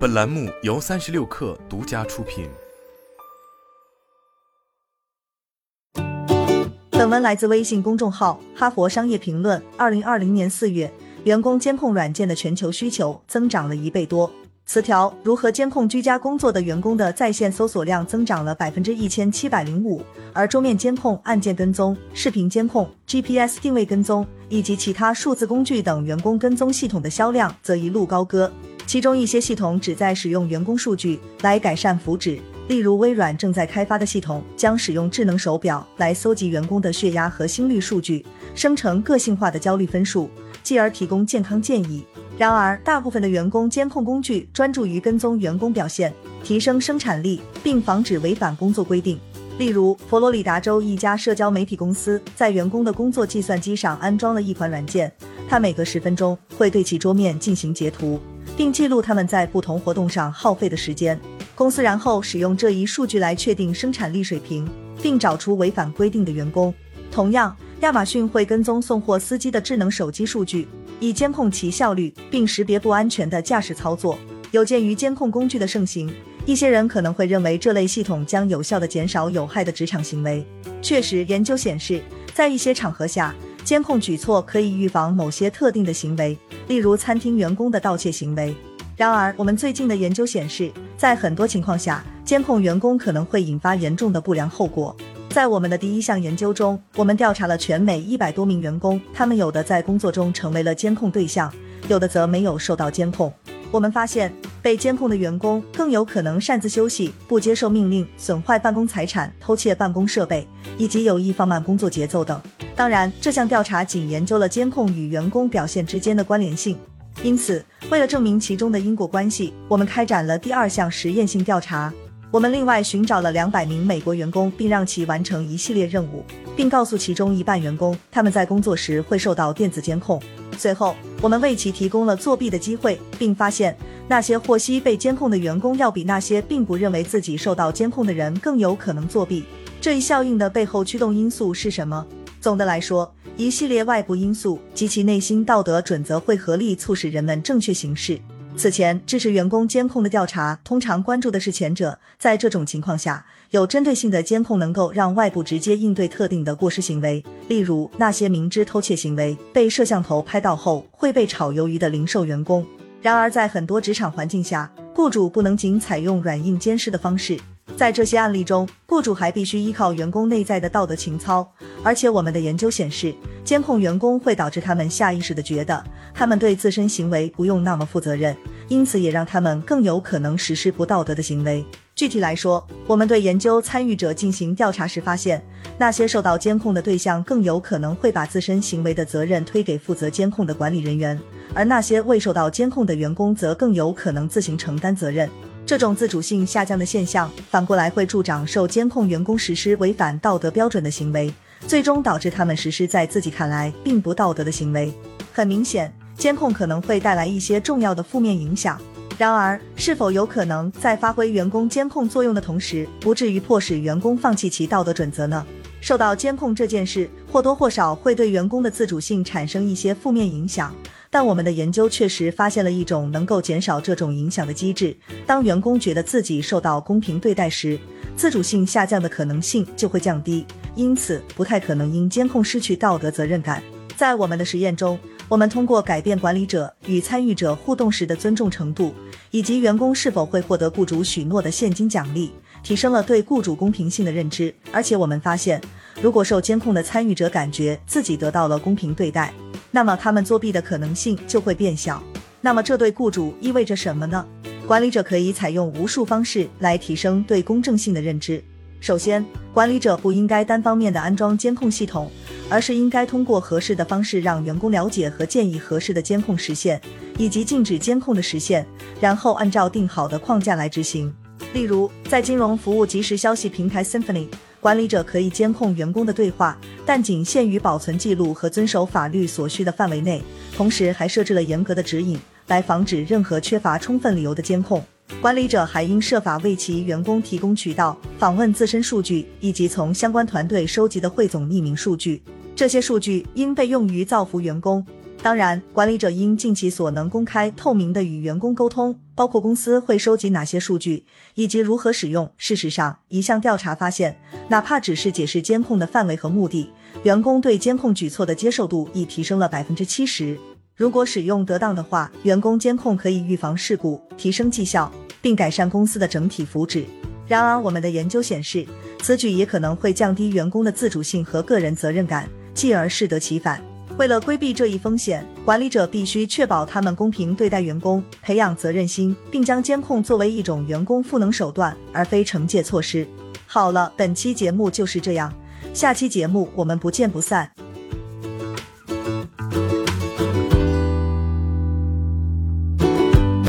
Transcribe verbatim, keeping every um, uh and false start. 本栏目由三十六氪独家出品。本文来自微信公众号《哈佛商业评论》。二零二零年四月，员工监控软件的全球需求增长了一倍多。词条：如何监控居家工作的员工的在线搜索量增长了百分之一千七百零五，而桌面监控、按键跟踪、视频监控、G P S 定位跟踪以及其他数字工具等员工跟踪系统的销量则一路高歌。其中一些系统旨在使用员工数据来改善福祉。例如微软正在开发的系统将使用智能手表来搜集员工的血压和心率数据，生成个性化的焦虑分数，继而提供健康建议。然而，大部分的员工监控工具专注于跟踪员工表现，提升生产力，并防止违反工作规定。例如，佛罗里达州一家社交媒体公司在员工的工作计算机上安装了一款软件，它每隔十分钟会对其桌面进行截图，并记录他们在不同活动上耗费的时间。公司然后使用这一数据来确定生产力水平，并找出违反规定的员工。同样，亚马逊会跟踪送货司机的智能手机数据，以监控其效率，并识别不安全的驾驶操作。有鉴于监控工具的盛行，一些人可能会认为这类系统将有效地减少有害的职场行为。确实，研究显示，在一些场合下，监控举措可以预防某些特定的行为，例如餐厅员工的盗窃行为。然而，我们最近的研究显示，在很多情况下，监控员工可能会引发严重的不良后果。在我们的第一项研究中，我们调查了全美一百多名员工，他们有的在工作中成为了监控对象，有的则没有受到监控。我们发现，被监控的员工更有可能擅自休息、不接受命令、损坏办公财产、偷窃办公设备，以及有意放慢工作节奏等。当然，这项调查仅研究了监控与员工表现之间的关联性。因此，为了证明其中的因果关系，我们开展了第二项实验性调查。我们另外寻找了两百名美国员工，并让其完成一系列任务，并告诉其中一半员工他们在工作时会受到电子监控。随后，我们为其提供了作弊的机会，并发现那些获悉被监控的员工要比那些并不认为自己受到监控的人更有可能作弊。这一效应的背后驱动因素是什么？总的来说，一系列外部因素及其内心道德准则会合力促使人们正确行事。此前，支持员工监控的调查通常关注的是前者。在这种情况下，有针对性的监控能够让外部直接应对特定的过失行为，例如那些明知偷窃行为被摄像头拍到后会被炒鱿鱼的零售员工。然而，在很多职场环境下，雇主不能仅采用软硬兼施的方式。在这些案例中，雇主还必须依靠员工内在的道德情操，而且我们的研究显示，监控员工会导致他们下意识地觉得他们对自身行为不用那么负责任，因此也让他们更有可能实施不道德的行为。具体来说，我们对研究参与者进行调查时发现，那些受到监控的对象更有可能会把自身行为的责任推给负责监控的管理人员，而那些未受到监控的员工则更有可能自行承担责任。这种自主性下降的现象反过来会助长受监控员工实施违反道德标准的行为，最终导致他们实施在自己看来并不道德的行为。很明显，监控可能会带来一些重要的负面影响。然而，是否有可能在发挥员工监控作用的同时，不至于迫使员工放弃其道德准则呢？受到监控这件事或多或少会对员工的自主性产生一些负面影响，但我们的研究确实发现了一种能够减少这种影响的机制。当员工觉得自己受到公平对待时，自主性下降的可能性就会降低，因此不太可能因监控失去道德责任感。在我们的实验中，我们通过改变管理者与参与者互动时的尊重程度，以及员工是否会获得雇主许诺的现金奖励，提升了对雇主公平性的认知。而且我们发现，如果受监控的参与者感觉自己得到了公平对待，那么他们作弊的可能性就会变小。那么这对雇主意味着什么呢？管理者可以采用无数方式来提升对公正性的认知。首先，管理者不应该单方面的安装监控系统，而是应该通过合适的方式让员工了解和建议合适的监控时限，以及禁止监控的时限，然后按照定好的框架来执行。例如，在金融服务即时消息平台 Symphony， 管理者可以监控员工的对话，但仅限于保存记录和遵守法律所需的范围内，同时还设置了严格的指引，来防止任何缺乏充分理由的监控。管理者还应设法为其员工提供渠道访问自身数据，以及从相关团队收集的汇总匿名数据，这些数据应被用于造福员工。当然，管理者应尽其所能公开透明的与员工沟通，包括公司会收集哪些数据，以及如何使用。事实上，一项调查发现，哪怕只是解释监控的范围和目的，员工对监控举措的接受度亦提升了 百分之七十。如果使用得当的话，员工监控可以预防事故，提升绩效，并改善公司的整体福祉。然而，我们的研究显示，此举也可能会降低员工的自主性和个人责任感，继而适得其反。为了规避这一风险，管理者必须确保他们公平对待员工，培养责任心，并将监控作为一种员工赋能手段，而非惩戒措施。好了，本期节目就是这样，下期节目我们不见不散。